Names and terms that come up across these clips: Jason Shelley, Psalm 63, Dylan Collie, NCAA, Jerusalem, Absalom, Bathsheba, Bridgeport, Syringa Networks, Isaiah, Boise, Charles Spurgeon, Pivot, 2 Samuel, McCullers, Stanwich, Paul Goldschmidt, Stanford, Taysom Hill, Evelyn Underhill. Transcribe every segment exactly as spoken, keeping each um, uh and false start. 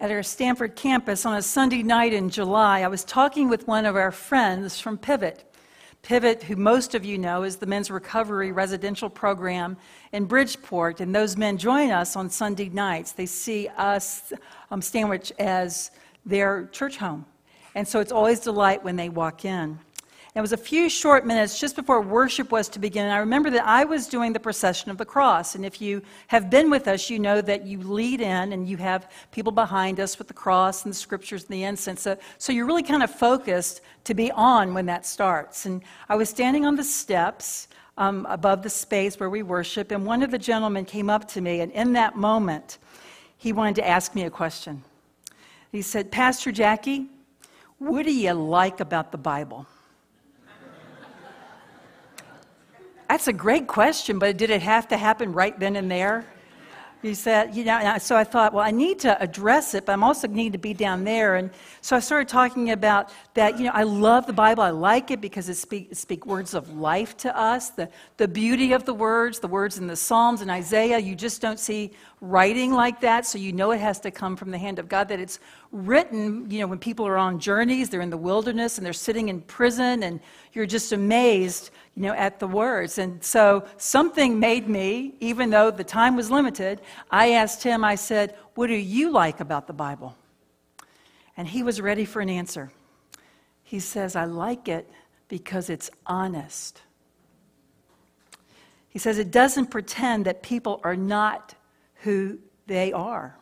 at our Stanford campus on a Sunday night in July, I was talking with one of our friends from Pivot. Pivot, who most of you know, is the men's recovery residential program in Bridgeport, and those men join us on Sunday nights. They see us, um, Stanwich, as their church home, and so it's always a delight when they walk in. And it was a few short minutes just before worship was to begin, and I remember that I was doing the procession of the cross, and if you have been with us, you know that you lead in, and you have people behind us with the cross and the scriptures and the incense, so, so you're really kind of focused to be on when that starts. And I was standing on the steps um, above the space where we worship, and one of the gentlemen came up to me, and in that moment, he wanted to ask me a question. He said, "Pastor Jackie, what do you like about the Bible?" That's a great question, but did it have to happen right then and there? He said, you know, and I, so I thought, well, I need to address it, but I'm also need to be down there. And so I started talking about that, you know, I love the Bible. I like it because it speak, it speak words of life to us, the, the beauty of the words, the words in the Psalms and Isaiah. You just don't see writing like that, so you know it has to come from the hand of God, that it's written, you know, when people are on journeys, they're in the wilderness, and they're sitting in prison, and you're just amazed, you know, at the words. And so something made me, even though the time was limited, I asked him, I said, "What do you like about the Bible?" And he was ready for an answer. He says, "I like it because it's honest." He says, "It doesn't pretend that people are not who they are."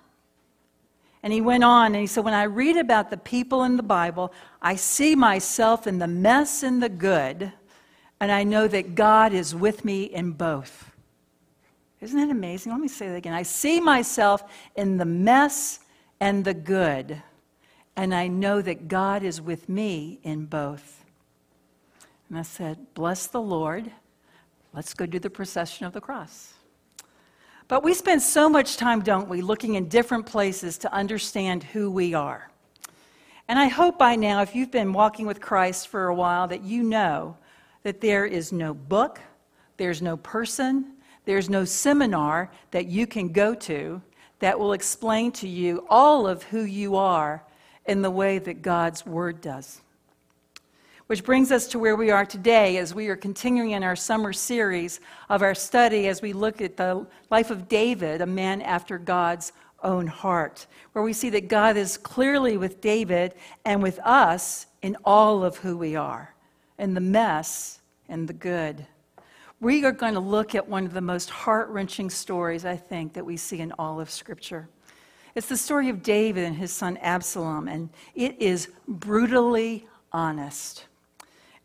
And he went on and he said, "When I read about the people in the Bible, I see myself in the mess and the good, and I know that God is with me in both." Isn't that amazing? Let me say that again. I see myself in the mess and the good, and I know that God is with me in both. And I said, "Bless the Lord. Let's go do the procession of the cross." But we spend so much time, don't we, looking in different places to understand who we are. And I hope by now, if you've been walking with Christ for a while, that you know that there is no book, there's no person, there's no seminar that you can go to that will explain to you all of who you are in the way that God's Word does. Which brings us to where we are today as we are continuing in our summer series of our study as we look at the life of David, a man after God's own heart, where we see that God is clearly with David and with us in all of who we are, in the mess and the good. We are going to look at one of the most heart-wrenching stories, I think, that we see in all of Scripture. It's the story of David and his son Absalom, and it is brutally honest.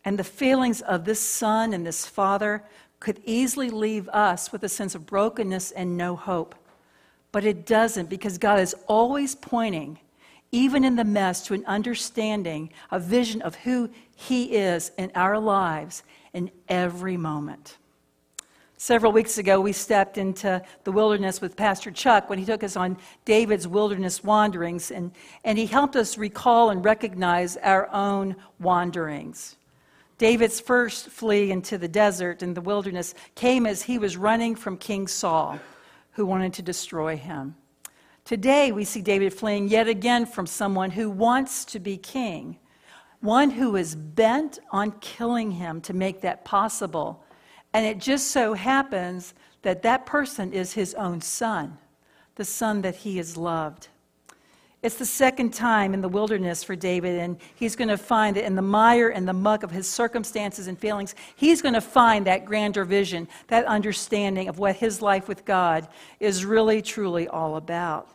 And the feelings of this son and this father could easily leave us with a sense of brokenness and no hope. But it doesn't, because God is always pointing, even in the mess, to an understanding, a vision of who He is in our lives in every moment. Several weeks ago, we stepped into the wilderness with Pastor Chuck when he took us on David's wilderness wanderings, and, and he helped us recall and recognize our own wanderings. David's first flee into the desert and the wilderness came as he was running from King Saul, who wanted to destroy him. Today, we see David fleeing yet again from someone who wants to be king, one who is bent on killing him to make that possible. And it just so happens that that person is his own son, the son that he has loved. It's the second time in the wilderness for David, and he's going to find that in the mire and the muck of his circumstances and feelings, he's going to find that grander vision, that understanding of what his life with God is really, truly all about.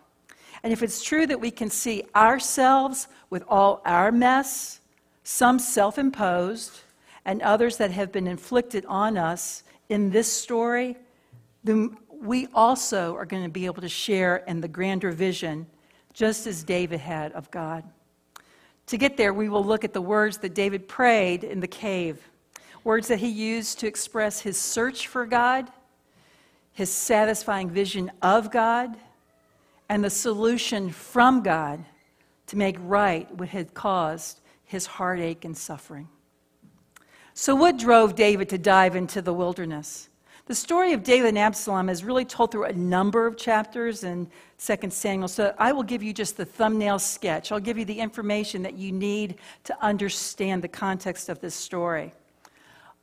And if it's true that we can see ourselves with all our mess, some self-imposed, and others that have been inflicted on us in this story, then we also are going to be able to share in the grander vision just as David had of God. To get there, we will look at the words that David prayed in the cave, words that he used to express his search for God, his satisfying vision of God, and the solution from God to make right what had caused his heartache and suffering. So what drove David to dive into the wilderness? The story of David and Absalom is really told through a number of chapters in Second Samuel, so I will give you just the thumbnail sketch. I'll give you the information that you need to understand the context of this story.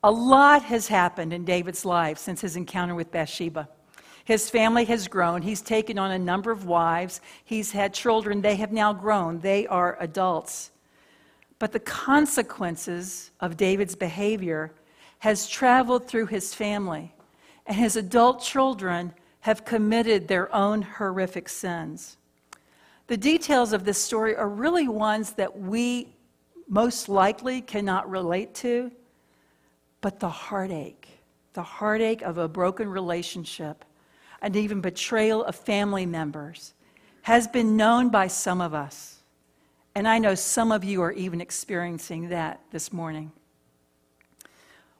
A lot has happened in David's life since his encounter with Bathsheba. His family has grown. He's taken on a number of wives. He's had children. They have now grown. They are adults. But the consequences of David's behavior has traveled through his family, and his adult children have committed their own horrific sins. The details of this story are really ones that we most likely cannot relate to, but the heartache, the heartache of a broken relationship, and even betrayal of family members has been known by some of us. And I know some of you are even experiencing that this morning.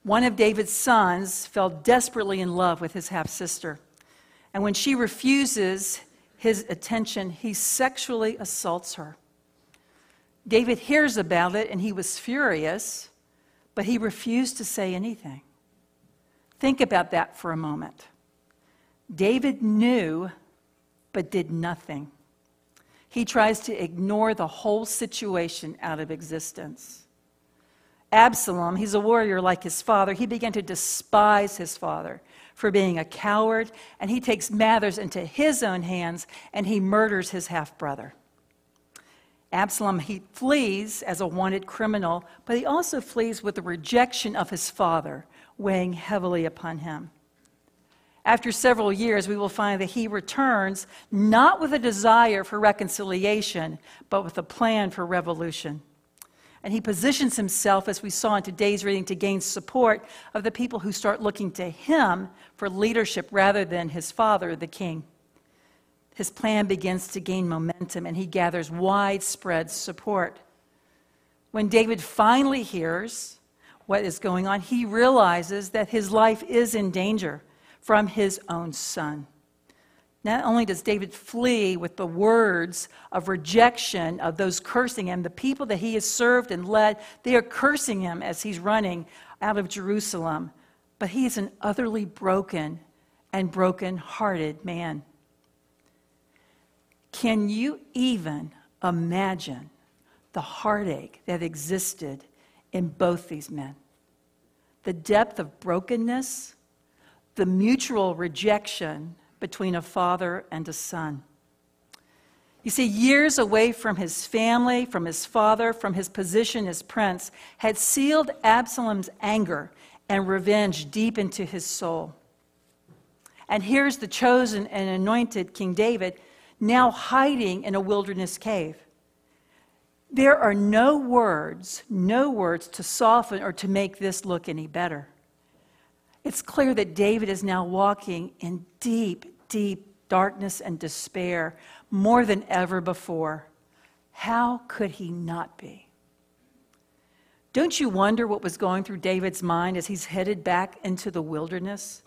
One of David's sons fell desperately in love with his half-sister. And when she refuses his attention, he sexually assaults her. David hears about it and he was furious, but he refused to say anything. Think about that for a moment. David knew, but did nothing. He tries to ignore the whole situation out of existence. Absalom, he's a warrior like his father. He began to despise his father for being a coward, and he takes matters into his own hands, and he murders his half-brother. Absalom, he flees as a wanted criminal, but he also flees with the rejection of his father, weighing heavily upon him. After several years, we will find that he returns not with a desire for reconciliation, but with a plan for revolution. And he positions himself, as we saw in today's reading, to gain support of the people who start looking to him for leadership rather than his father, the king. His plan begins to gain momentum, and he gathers widespread support. When David finally hears what is going on, he realizes that his life is in danger from his own son. Not only does David flee with the words of rejection of those cursing him, the people that he has served and led, they are cursing him as he's running out of Jerusalem, but he is an utterly broken and broken-hearted man. Can you even imagine the heartache that existed in both these men? The depth of brokenness, the mutual rejection between a father and a son. You see, years away from his family, from his father, from his position as prince, had sealed Absalom's anger and revenge deep into his soul. And here's the chosen and anointed King David, now hiding in a wilderness cave. There are no words, no words to soften or to make this look any better. It's clear that David is now walking in deep, deep darkness and despair more than ever before. How could he not be? Don't you wonder what was going through David's mind as he's headed back into the wilderness?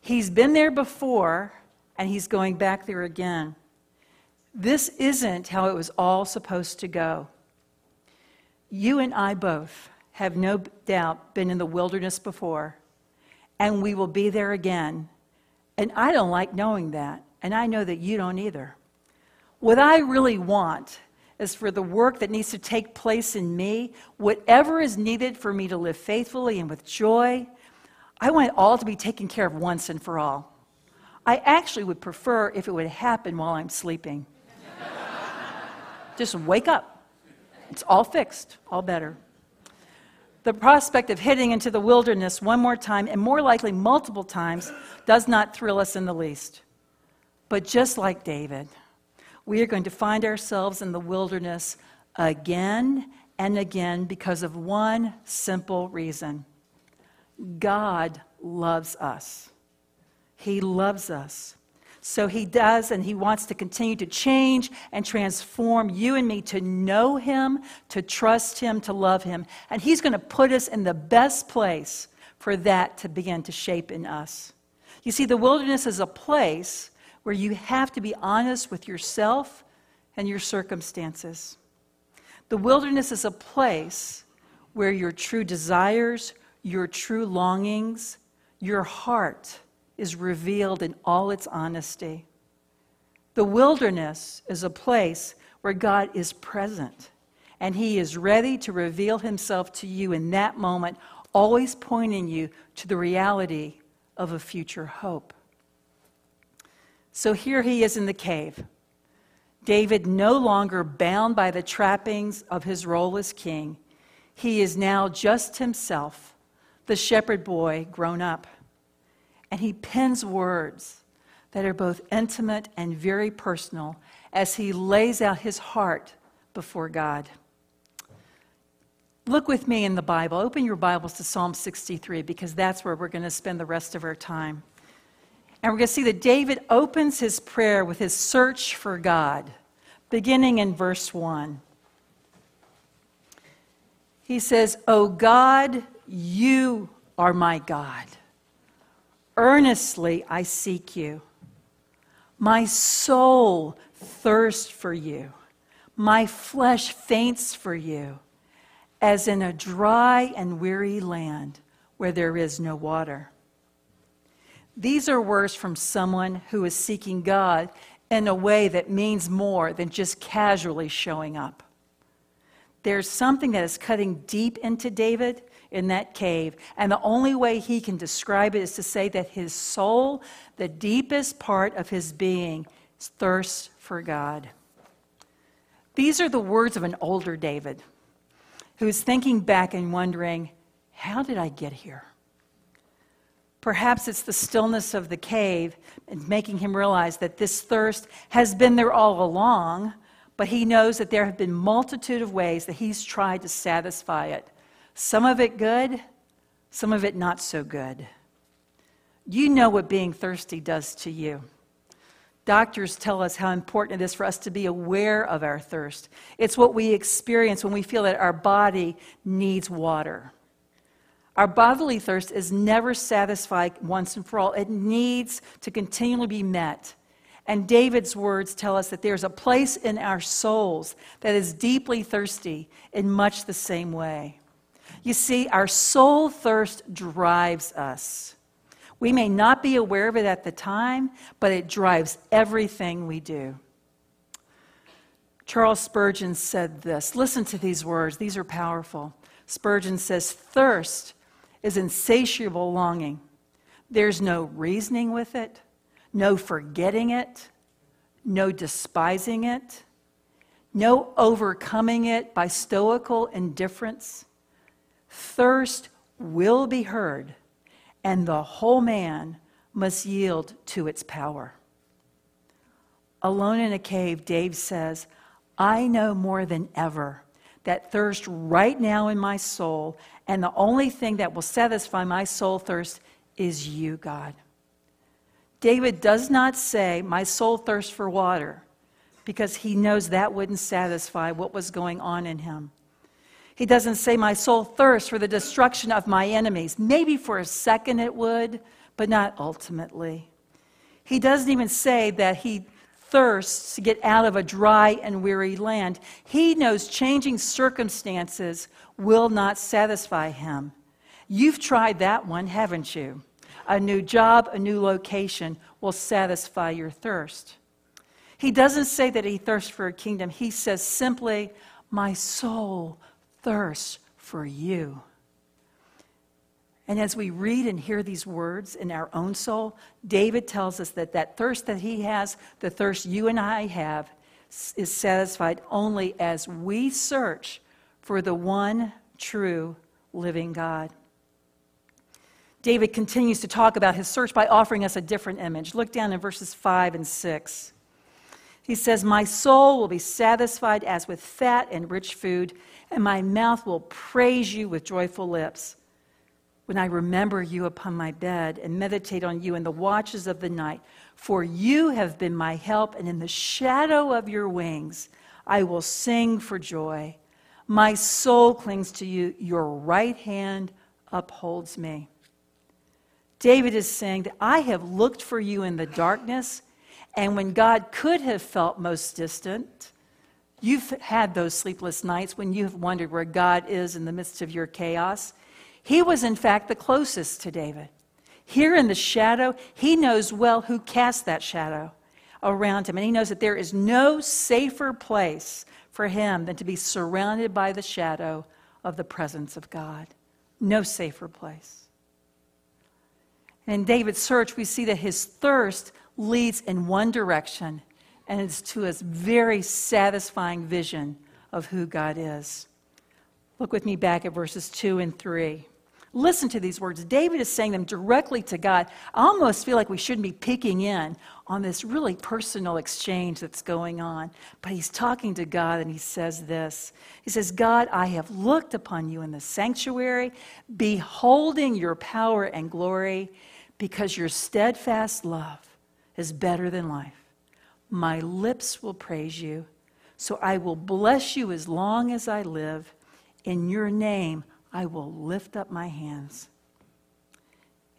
He's been there before, and he's going back there again. This isn't how it was all supposed to go. You and I both have no doubt been in the wilderness before, and we will be there again. And I don't like knowing that, and I know that you don't either. What I really want is for the work that needs to take place in me, whatever is needed for me to live faithfully and with joy, I want it all to be taken care of once and for all. I actually would prefer if it would happen while I'm sleeping. Just wake up. It's all fixed, all better. The prospect of heading into the wilderness one more time, and more likely multiple times, does not thrill us in the least. But just like David, we are going to find ourselves in the wilderness again and again because of one simple reason. God loves us. He loves us. So he does, and he wants to continue to change and transform you and me to know him, to trust him, to love him. And he's going to put us in the best place for that to begin to shape in us. You see, the wilderness is a place where you have to be honest with yourself and your circumstances. The wilderness is a place where your true desires, your true longings, your heart is revealed in all its honesty. The wilderness is a place where God is present, and he is ready to reveal himself to you in that moment, always pointing you to the reality of a future hope. So here he is in the cave. David, no longer bound by the trappings of his role as king, he is now just himself, the shepherd boy grown up. And he pens words that are both intimate and very personal as he lays out his heart before God. Look with me in the Bible. Open your Bibles to Psalm sixty-three, because that's where we're going to spend the rest of our time. And we're going to see that David opens his prayer with his search for God, beginning in verse one. He says, "O God, you are my God. Earnestly I seek you. My soul thirsts for you. My flesh faints for you, as in a dry and weary land where there is no water." These are words from someone who is seeking God in a way that means more than just casually showing up. There's something that is cutting deep into David in that cave, and the only way he can describe it is to say that his soul, the deepest part of his being, thirsts for God. These are the words of an older David who's thinking back and wondering, how did I get here? Perhaps it's the stillness of the cave and making him realize that this thirst has been there all along, but he knows that there have been a multitude of ways that he's tried to satisfy it. Some of it good, some of it not so good. You know what being thirsty does to you. Doctors tell us how important it is for us to be aware of our thirst. It's what we experience when we feel that our body needs water. Our bodily thirst is never satisfied once and for all. It needs to continually be met. And David's words tell us that there's a place in our souls that is deeply thirsty in much the same way. You see, our soul thirst drives us. We may not be aware of it at the time, but it drives everything we do. Charles Spurgeon said this. Listen to these words. These are powerful. Spurgeon says, "Thirst is insatiable longing. There's no reasoning with it, no forgetting it, no despising it, no overcoming it by stoical indifference. Thirst will be heard, and the whole man must yield to its power." Alone in a cave, Dave says, "I know more than ever that thirst right now in my soul, and the only thing that will satisfy my soul thirst is you, God." David does not say, "My soul thirsts for water," because he knows that wouldn't satisfy what was going on in him. He doesn't say, "My soul thirsts for the destruction of my enemies." Maybe for a second it would, but not ultimately. He doesn't even say that he thirsts to get out of a dry and weary land. He knows changing circumstances will not satisfy him. You've tried that one, haven't you? A new job, a new location will satisfy your thirst. He doesn't say that he thirsts for a kingdom. He says simply, "My soul thirst for you." And as we read and hear these words in our own soul, David tells us that that thirst that he has, the thirst you and I have, is satisfied only as we search for the one true living God. David continues to talk about his search by offering us a different image. Look down in verses five and six. He says, "My soul will be satisfied as with fat and rich food, and my mouth will praise you with joyful lips. When I remember you upon my bed and meditate on you in the watches of the night, for you have been my help, and in the shadow of your wings I will sing for joy. My soul clings to you, your right hand upholds me." David is saying that I have looked for you in the darkness, and when God could have felt most distant, you've had those sleepless nights when you've wondered where God is in the midst of your chaos. He was, in fact, the closest to David. Here in the shadow, he knows well who cast that shadow around him. And he knows that there is no safer place for him than to be surrounded by the shadow of the presence of God. No safer place. And in David's search, we see that his thirst leads in one direction, and it's to his very satisfying vision of who God is. Look with me back at verses two and three. Listen to these words. David is saying them directly to God. I almost feel like we shouldn't be picking in on this really personal exchange that's going on. But he's talking to God and he says this. He says, God, I have looked upon you in the sanctuary, beholding your power and glory, because your steadfast love is better than life. My lips will praise you, so I will bless you as long as I live. In your name, I will lift up my hands.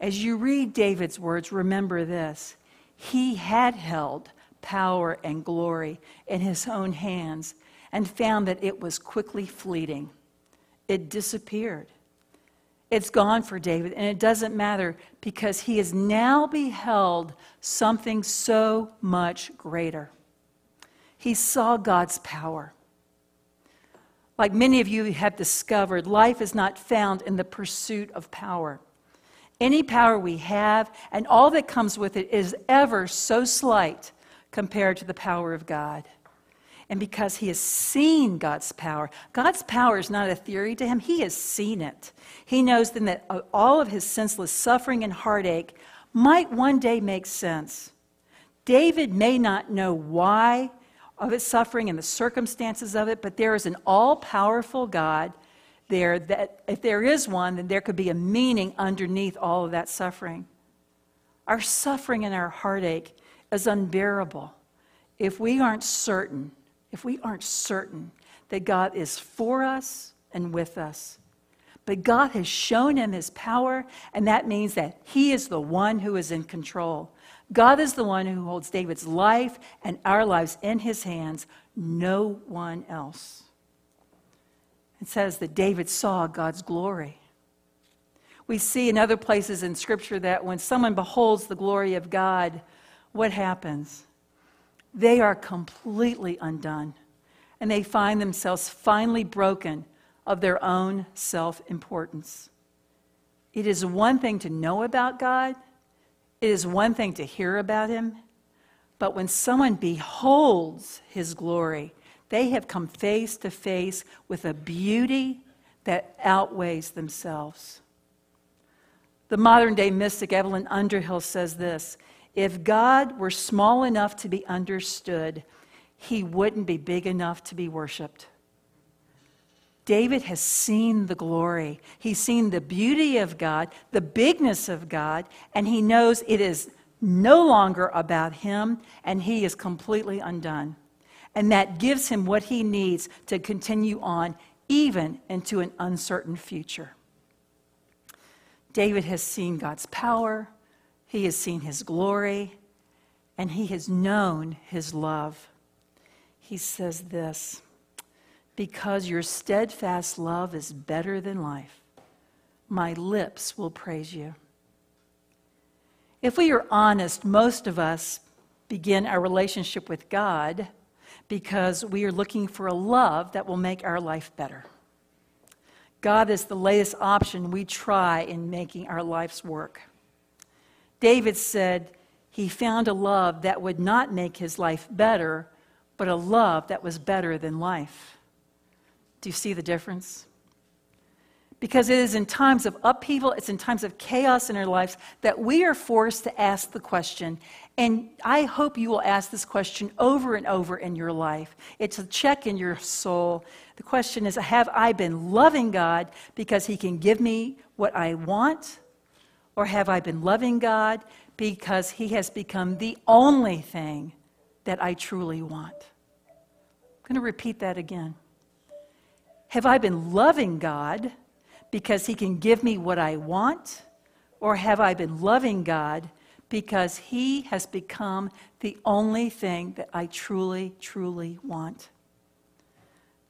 As you read David's words, remember this. He had held power and glory in his own hands and found that it was quickly fleeting. It disappeared. It's gone for David, and it doesn't matter because he has now beheld something so much greater. He saw God's power. Like many of you have discovered, life is not found in the pursuit of power. Any power we have and all that comes with it is ever so slight compared to the power of God. And because he has seen God's power, God's power is not a theory to him. He has seen it. He knows then that all of his senseless suffering and heartache might one day make sense. David may not know why of its suffering and the circumstances of it, but there is an all-powerful God there that if there is one, then there could be a meaning underneath all of that suffering. Our suffering and our heartache is unbearable if we aren't certain, if we aren't certain that God is for us and with us. But God has shown him his power, and that means that he is the one who is in control. God is the one who holds David's life and our lives in his hands, no one else. It says that David saw God's glory. We see in other places in Scripture that when someone beholds the glory of God, what happens? They are completely undone, and they find themselves finally broken of their own self-importance. It is one thing to know about God. It is one thing to hear about him, but when someone beholds his glory, they have come face to face with a beauty that outweighs themselves. The modern-day mystic Evelyn Underhill says this, if God were small enough to be understood, he wouldn't be big enough to be worshipped. David has seen the glory. He's seen the beauty of God, the bigness of God, and he knows it is no longer about him, and he is completely undone. And that gives him what he needs to continue on, even into an uncertain future. David has seen God's power, he has seen his glory, and he has known his love. He says this, because your steadfast love is better than life, my lips will praise you. If we are honest, most of us begin our relationship with God because we are looking for a love that will make our life better. God is the latest option we try in making our life's work. David said he found a love that would not make his life better, but a love that was better than life. Do you see the difference? Because it is in times of upheaval, it's in times of chaos in our lives that we are forced to ask the question, and I hope you will ask this question over and over in your life. It's a check in your soul. The question is, have I been loving God because he can give me what I want? Or have I been loving God because he has become the only thing that I truly want? I'm going to repeat that again. Have I been loving God because he can give me what I want? Or have I been loving God because he has become the only thing that I truly, truly want?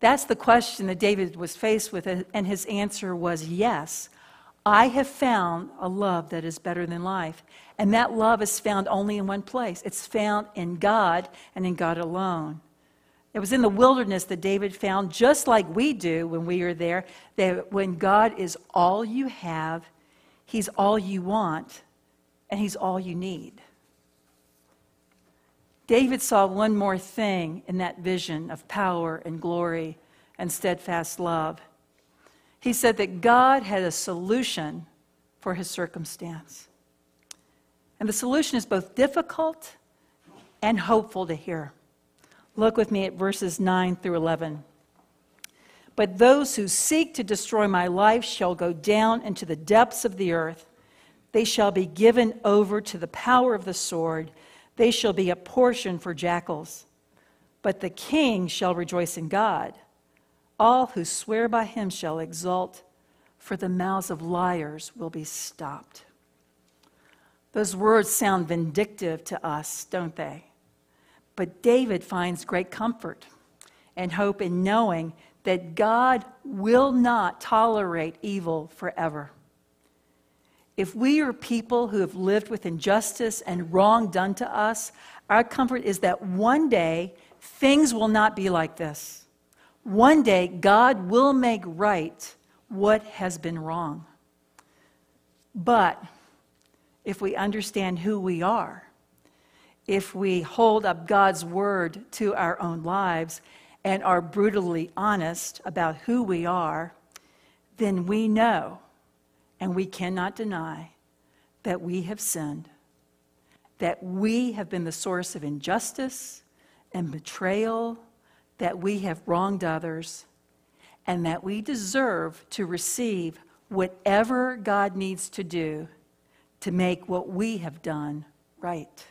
That's the question that David was faced with, and his answer was yes. I have found a love that is better than life. And that love is found only in one place. It's found in God and in God alone. It was in the wilderness that David found, just like we do when we are there, that when God is all you have, he's all you want, and he's all you need. David saw one more thing in that vision of power and glory and steadfast love. He said that God had a solution for his circumstance. And the solution is both difficult and hopeful to hear. Look with me at verses nine through eleven. But those who seek to destroy my life shall go down into the depths of the earth. They shall be given over to the power of the sword. They shall be a portion for jackals. But the king shall rejoice in God. All who swear by him shall exult, for the mouths of liars will be stopped. Those words sound vindictive to us, don't they? But David finds great comfort and hope in knowing that God will not tolerate evil forever. If we are people who have lived with injustice and wrong done to us, our comfort is that one day things will not be like this. One day God will make right what has been wrong. But if we understand who we are, if we hold up God's word to our own lives and are brutally honest about who we are, then we know and we cannot deny that we have sinned, that we have been the source of injustice and betrayal, that we have wronged others, and that we deserve to receive whatever God needs to do to make what we have done right.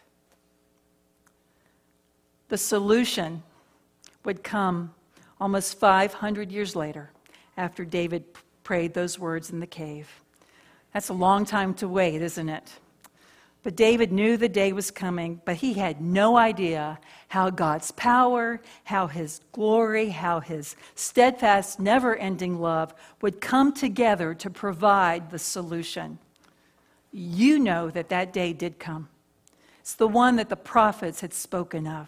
The solution would come almost five hundred years later after David prayed those words in the cave. That's a long time to wait, isn't it? But David knew the day was coming, but he had no idea how God's power, how his glory, how his steadfast, never-ending love would come together to provide the solution. You know that that day did come. It's the one that the prophets had spoken of,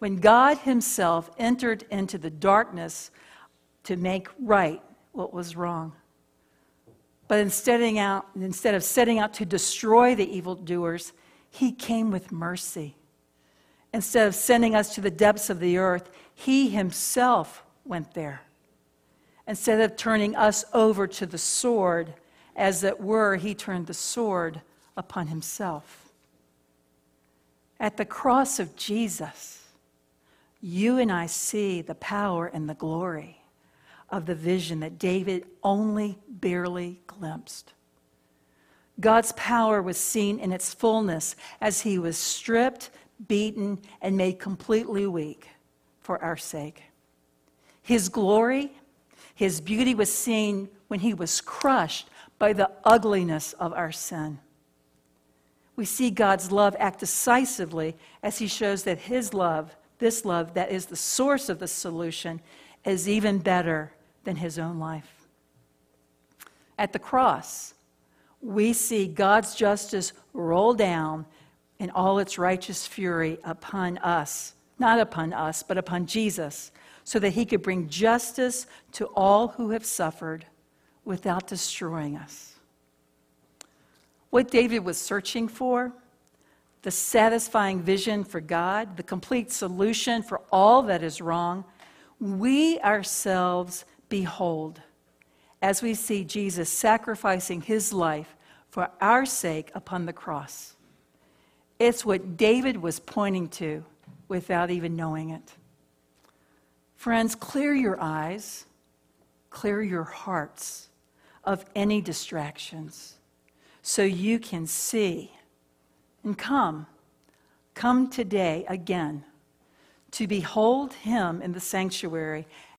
when God himself entered into the darkness to make right what was wrong. But instead out, instead of setting out to destroy the evildoers, he came with mercy. Instead of sending us to the depths of the earth, he himself went there. Instead of turning us over to the sword, as it were, he turned the sword upon himself. At the cross of Jesus, you and I see the power and the glory of the vision that David only barely glimpsed. God's power was seen in its fullness as he was stripped, beaten, and made completely weak for our sake. His glory, his beauty was seen when he was crushed by the ugliness of our sin. We see God's love act decisively as he shows that his love, this love that is the source of the solution, is even better than his own life. At the cross, we see God's justice roll down in all its righteous fury upon us, not upon us, but upon Jesus, so that he could bring justice to all who have suffered without destroying us. What David was searching for, the satisfying vision for God, the complete solution for all that is wrong, we ourselves behold as we see Jesus sacrificing his life for our sake upon the cross. It's what David was pointing to without even knowing it. Friends, clear your eyes, clear your hearts of any distractions so you can see and come, come today again to behold him in the sanctuary